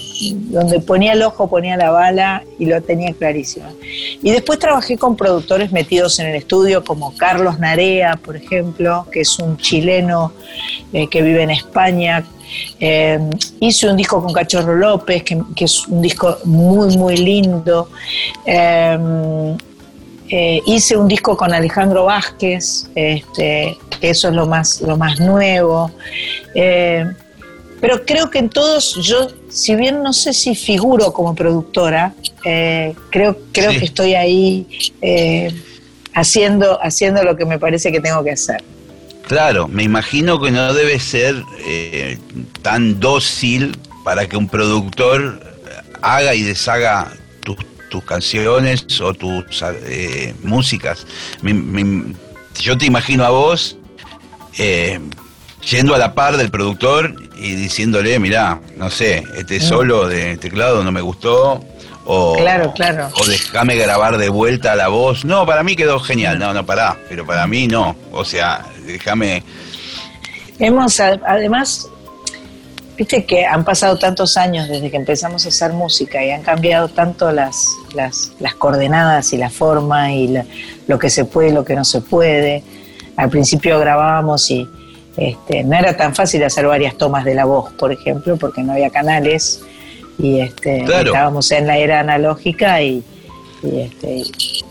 donde ponía el ojo, ponía la bala, y lo tenía clarísimo. Y después trabajé con productores metidos en el estudio, como Carlos Narea, por ejemplo, que es un chileno eh, que vive en España. Eh, hice un disco con Cachorro López, que, que es un disco muy, muy lindo. Eh, Eh, hice un disco con Alejandro Vázquez, este, que eso es lo más, lo más nuevo. Eh, pero creo que en todos, yo, si bien no sé si figuro como productora, eh, creo, creo sí. que estoy ahí eh, haciendo, haciendo lo que me parece que tengo que hacer. Claro, me imagino que no debe ser eh, tan dócil para que un productor haga y deshaga tus tus canciones o tus eh, músicas. Mi, mi, yo te imagino a vos eh, yendo a la par del productor y diciéndole, mirá, no sé, este solo de teclado no me gustó, o, claro, claro, o déjame grabar de vuelta la voz. No, para mí quedó genial, no, no, pará, pero para mí no, o sea, déjame... Hemos, además... Viste que han pasado tantos años desde que empezamos a hacer música y han cambiado tanto las, las, las coordenadas y la forma y la, lo que se puede y lo que no se puede. Al principio grabábamos y este, no era tan fácil hacer varias tomas de la voz, por ejemplo, porque no había canales y este, claro, estábamos en la era analógica y, y este,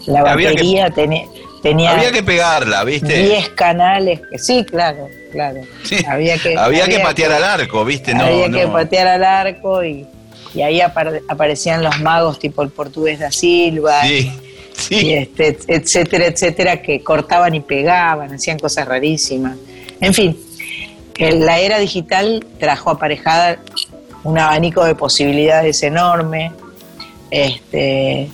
la batería que... tenía... Tenía había que pegarla, ¿viste? diez canales, que, sí, claro, claro. Sí, había que, había había que patear que, al arco, ¿viste? No, había no. que patear al arco y, y ahí apar, aparecían los magos tipo el portugués da Silva, sí, y, sí. Y este, etcétera, etcétera, que cortaban y pegaban, hacían cosas rarísimas. En fin, la era digital trajo aparejada un abanico de posibilidades enorme, este,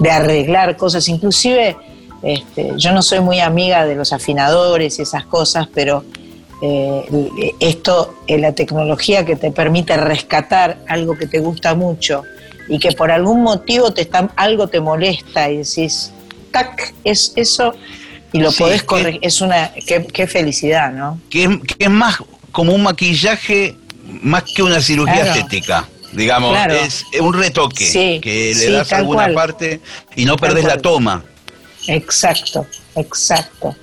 de arreglar cosas, inclusive... Este, yo no soy muy amiga de los afinadores y esas cosas, pero eh, esto, eh, la tecnología que te permite rescatar algo que te gusta mucho y que por algún motivo te está, algo te molesta y decís, tac, es eso, y lo sí, podés corregir, es una, qué, qué felicidad, ¿no? Que, que es más como un maquillaje, más que una cirugía claro. estética. Digamos, claro. es un retoque sí, que le sí, das alguna cual. parte y no tal perdés cual. la toma. Exacto, exacto.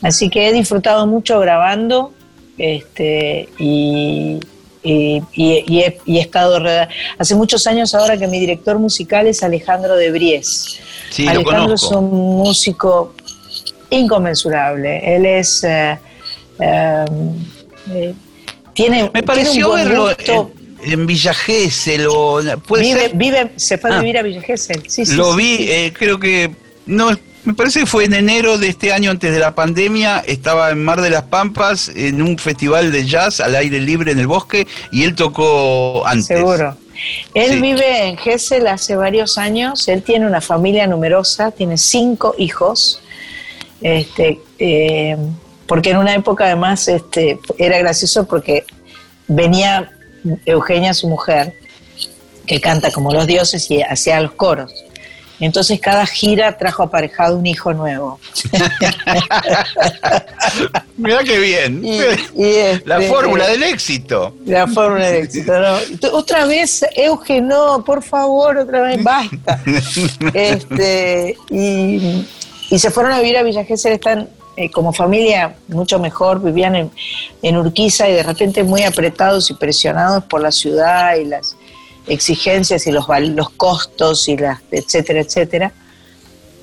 Así que he disfrutado mucho grabando este, y, y, y, y, he, y he estado... Re... Hace muchos años ahora que mi director musical es Alejandro de Bries. Sí, Alejandro lo conozco. Es un músico inconmensurable. Él es... Eh, eh, tiene, Me pareció tiene un buen gusto. En Villa Gese, lo, puede vive, ser. Vive, se fue a ah, vivir a Villa Gese. Sí, sí, lo sí, vi, sí. Eh, creo que no, me parece que fue en enero de este año, antes de la pandemia. Estaba en Mar de las Pampas en un festival de jazz al aire libre en el bosque y él tocó antes. Seguro. Él sí. vive en Gese hace varios años. Él tiene una familia numerosa, tiene cinco hijos. Este, eh, porque en una época además este, era gracioso porque venía Eugenia, su mujer, que canta como los dioses y hacía los coros. Entonces cada gira trajo aparejado un hijo nuevo. Mirá qué bien. Y, y este, la fórmula eh, del éxito. La fórmula del éxito, ¿no? Otra vez, Euge, no, por favor, otra vez, basta. Este, y, y se fueron a vivir a Villa Gesell, están eh, como familia mucho mejor, vivían en, en Urquiza y de repente muy apretados y presionados por la ciudad y las exigencias y los, los costos y las etcétera, etcétera.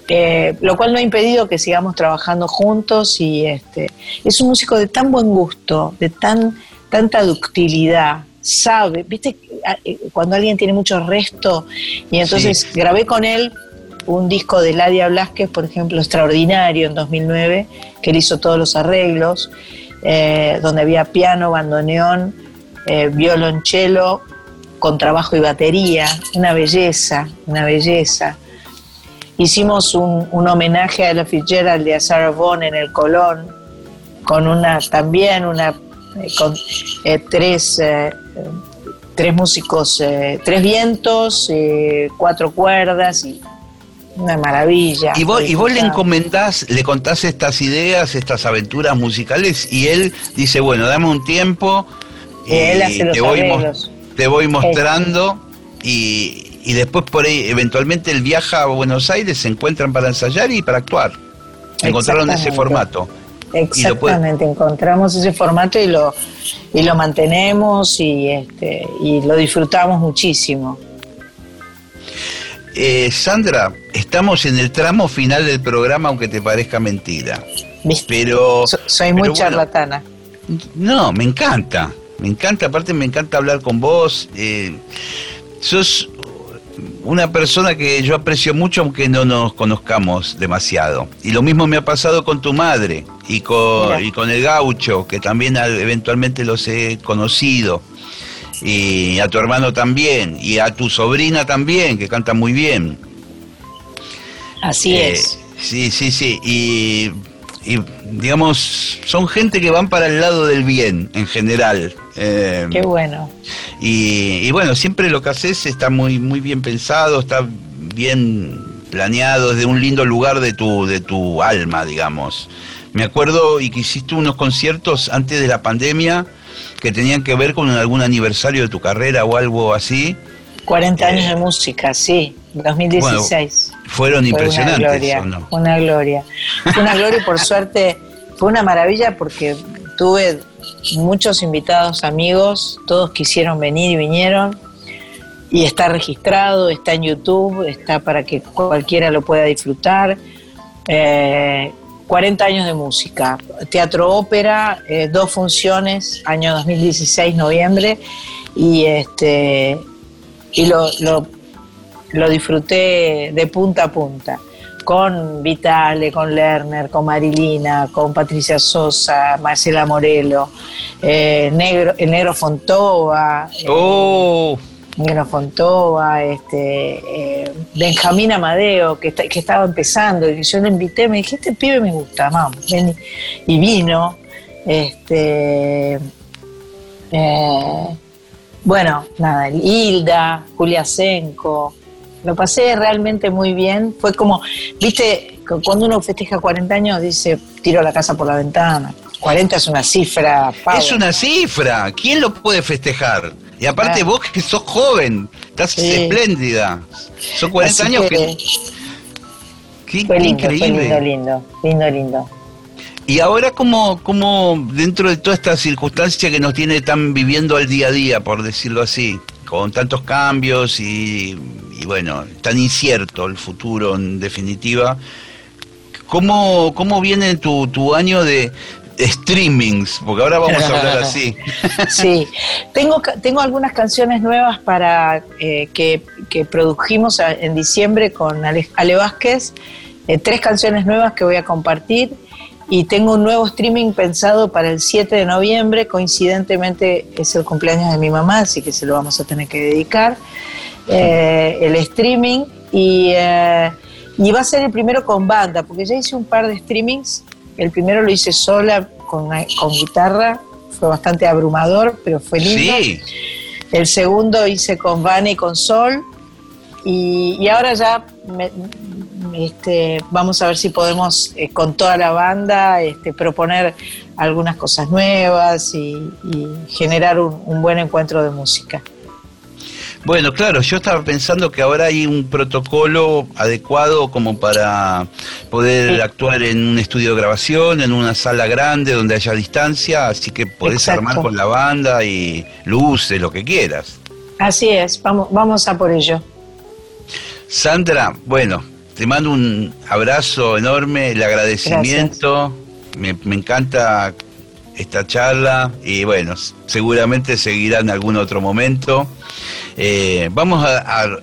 Eh, lo cual no ha impedido que sigamos trabajando juntos y este, es un músico de tan buen gusto, de tan tanta ductilidad, sabe, viste cuando alguien tiene mucho resto y entonces sí. Grabé con él un disco de Ladia Blasquez, por ejemplo, extraordinario en dos mil nueve, que él hizo todos los arreglos, eh, donde había piano, bandoneón, eh, violonchelo, contrabajo y batería, una belleza, una belleza. Hicimos un, un homenaje a Ella Fitzgerald y a Sarah Vaughan en el Colón, con una también una eh, con eh, tres eh, tres músicos, eh, tres vientos, eh, cuatro cuerdas y una maravilla. Y vos, y vos le encomendás, le contás estas ideas, estas aventuras musicales y él dice, bueno, dame un tiempo y él hace los te, voy, te voy mostrando y Y después por ahí, eventualmente él viaja a Buenos Aires, se encuentran para ensayar y para actuar. Encontraron ese formato. Exactamente, y encontramos ese formato y lo, y lo mantenemos y, este, y lo disfrutamos muchísimo. Eh, Sandra, estamos en el tramo final del programa, aunque te parezca mentira. ¿Viste? Pero so, soy muy pero charlatana. Bueno, no, me encanta. Me encanta, aparte me encanta hablar con vos. Eh, sos una persona que yo aprecio mucho aunque no nos conozcamos demasiado. Y lo mismo me ha pasado con tu madre y con, y con el Gaucho, que también eventualmente los he conocido. Y a tu hermano también, y a tu sobrina también, que canta muy bien. Así eh, es. Sí, sí, sí. Y, y digamos, son gente que van para el lado del bien en general. Eh, Qué bueno. Y, y bueno, siempre lo que haces está muy muy bien pensado, está bien planeado, es de un lindo lugar de tu de tu alma, digamos. Me acuerdo y que hiciste unos conciertos antes de la pandemia que tenían que ver con algún aniversario de tu carrera o algo así. cuarenta años eh, de música, sí, dos mil dieciséis. Bueno, fueron Fue impresionantes, una gloria, ¿o no? Una gloria. Una gloria y por suerte fue una maravilla porque tuve muchos invitados, amigos, todos quisieron venir y vinieron. Y está registrado, está en YouTube, está para que cualquiera lo pueda disfrutar. Eh, cuarenta años de música, teatro ópera, eh, dos funciones, año dos mil dieciséis, noviembre. Y este y lo, lo, lo disfruté de punta a punta. Con Vitale, con Lerner, con Marilina, con Patricia Sosa, Marcela Morelo, eh, Negro, el Negro Fontoa, eh, oh. Negro Fontoa, este, eh, Benjamín Amadeo, que, está, que estaba empezando, y yo le invité, me dije, este pibe me gusta, vamos, ven, y vino, este, eh, bueno, nada, Hilda, Julia Senco. Lo pasé realmente muy bien. Fue como, viste, cuando uno festeja cuarenta años dice, tiro la casa por la ventana. cuarenta es una cifra, Pablo. Es una cifra. ¿Quién lo puede festejar? Y aparte claro. Vos que sos joven, estás sí. Espléndida. Son cuarenta Así años que... que... Fue lindo, increíble. Fue lindo, lindo, lindo, lindo. Y ahora, como, como dentro de toda esta circunstancia que nos tiene tan viviendo al día a día, por decirlo así, con tantos cambios y, y bueno, tan incierto el futuro en definitiva, ¿cómo, cómo viene tu, tu año de streamings? Porque ahora vamos a hablar así. Sí, tengo, tengo algunas canciones nuevas para eh, que, que produjimos en diciembre con Ale, Ale Vázquez, eh, tres canciones nuevas que voy a compartir. Y tengo un nuevo streaming pensado para el siete de noviembre, coincidentemente es el cumpleaños de mi mamá, así que se lo vamos a tener que dedicar, eh, el streaming, y, eh, y va a ser el primero con banda, porque ya hice un par de streamings, el primero lo hice sola con, con guitarra, fue bastante abrumador, pero fue lindo, sí. El segundo hice con Vane y con Sol, y, y ahora ya... Me, Este, vamos a ver si podemos eh, con toda la banda este, proponer algunas cosas nuevas y, y generar un, un buen encuentro de música. Bueno, claro, yo estaba pensando que ahora hay un protocolo adecuado como para poder sí. actuar en un estudio de grabación, en una sala grande donde haya distancia, así que podés Exacto. armar con la banda y luces, lo que quieras. Así es, vamos, vamos a por ello. Sandra, bueno, te mando un abrazo enorme, el agradecimiento, me, me encanta esta charla y bueno, seguramente seguirá en algún otro momento. Eh, vamos a, a, a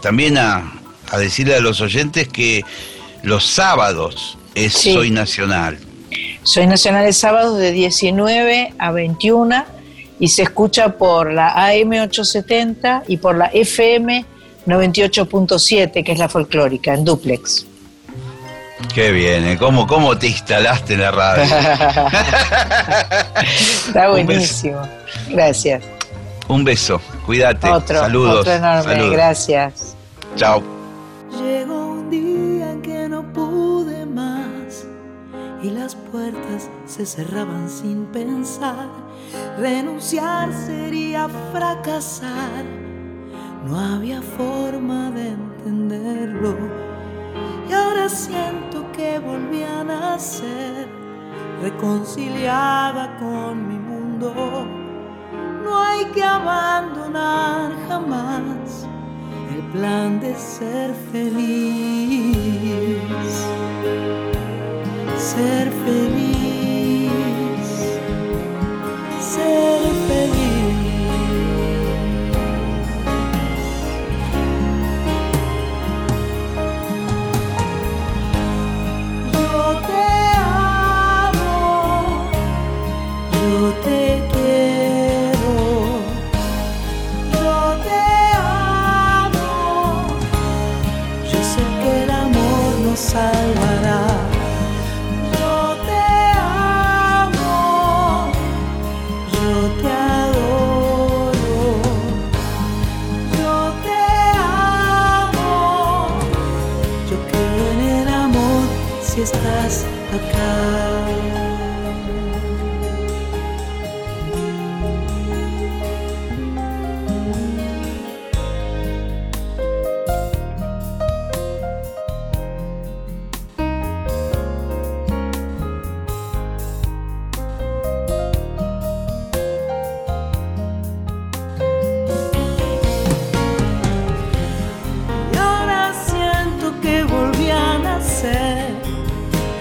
también a, a decirle a los oyentes que los sábados es sí. Soy Nacional. Soy Nacional es sábados de diecinueve a veintiuno y se escucha por la A M ochocientos setenta y por la F M noventa y ocho punto siete, que es la folclórica, en dúplex. Qué bien, ¿cómo, cómo te instalaste en la radio? Está buenísimo. Un gracias. Un beso, cuídate. Otro, saludos. Otro enorme, saludos. Gracias. Chao. Llegó un día en que no pude más y las puertas se cerraban sin pensar. Renunciar sería fracasar. No había forma de entenderlo. Y ahora siento que volví a nacer, reconciliada con mi mundo. No hay que abandonar jamás el plan de ser feliz. Ser feliz, ser feliz. Salvará. Yo te amo, yo te adoro, yo te amo, yo creo en el amor si estás acá.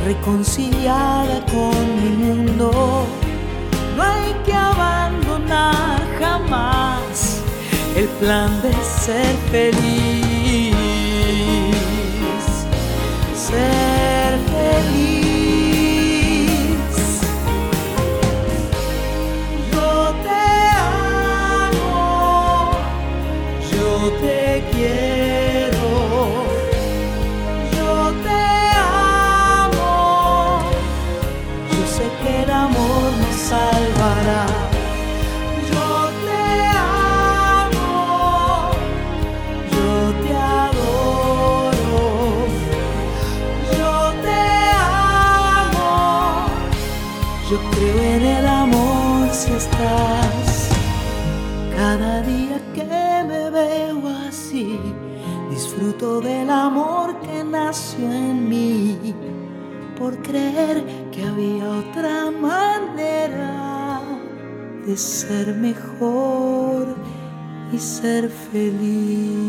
Reconciliada con mi mundo, no hay que abandonar jamás el plan de ser feliz, ser feliz. Yo te amo, yo te quiero. Salvará. Yo te amo, yo te adoro, yo te amo, yo creo en el amor si estás. Cada día que me veo así, disfruto del amor que nació en mí, por creer que había otra manera de ser mejor y ser feliz.